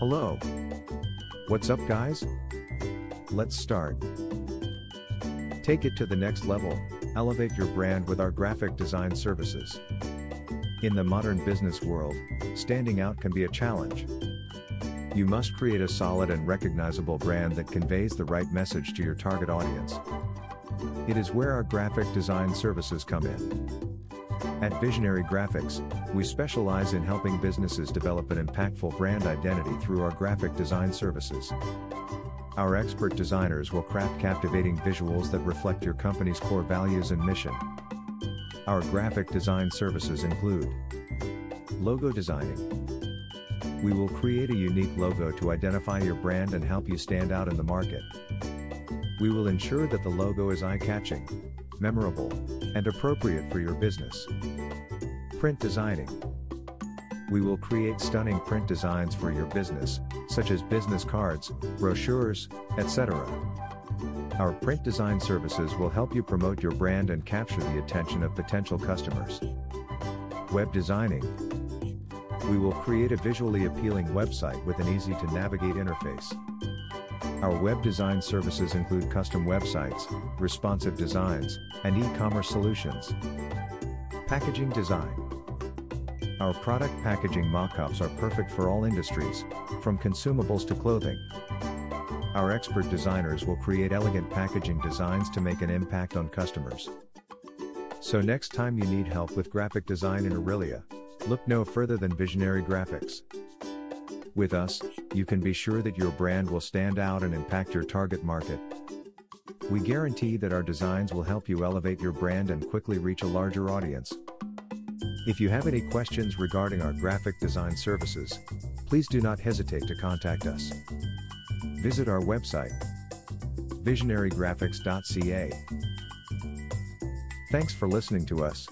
Hello. What's up, guys? Let's start. Take it to the next level, elevate your brand with our graphic design services. In the modern business world, standing out can be a challenge. You must create a solid and recognizable brand that conveys the right message to your target audience. It is where our graphic design services come in. At Visionary Graphics, we specialize in helping businesses develop an impactful brand identity through our graphic design services. Our expert designers will craft captivating visuals that reflect your company's core values and mission. Our graphic design services include logo designing. We will create a unique logo to identify your brand and help you stand out in the market. We will ensure that the logo is eye-catching, memorable, and appropriate for your business. Print designing. We will create stunning print designs for your business, such as business cards, brochures, etc. Our print design services will help you promote your brand and capture the attention of potential customers. Web designing. We will create a visually appealing website with an easy-to-navigate interface. Our web design services include custom websites, responsive designs, and e-commerce solutions. Packaging design. Our product packaging mock-ups are perfect for all industries, from consumables to clothing. Our expert designers will create elegant packaging designs to make an impact on customers. So next time you need help with graphic design in Orillia, look no further than Visionary Graphics. With us, you can be sure that your brand will stand out and impact your target market. We guarantee that our designs will help you elevate your brand and quickly reach a larger audience. If you have any questions regarding our graphic design services, please do not hesitate to contact us. Visit our website, visionarygraphics.ca. Thanks for listening to us.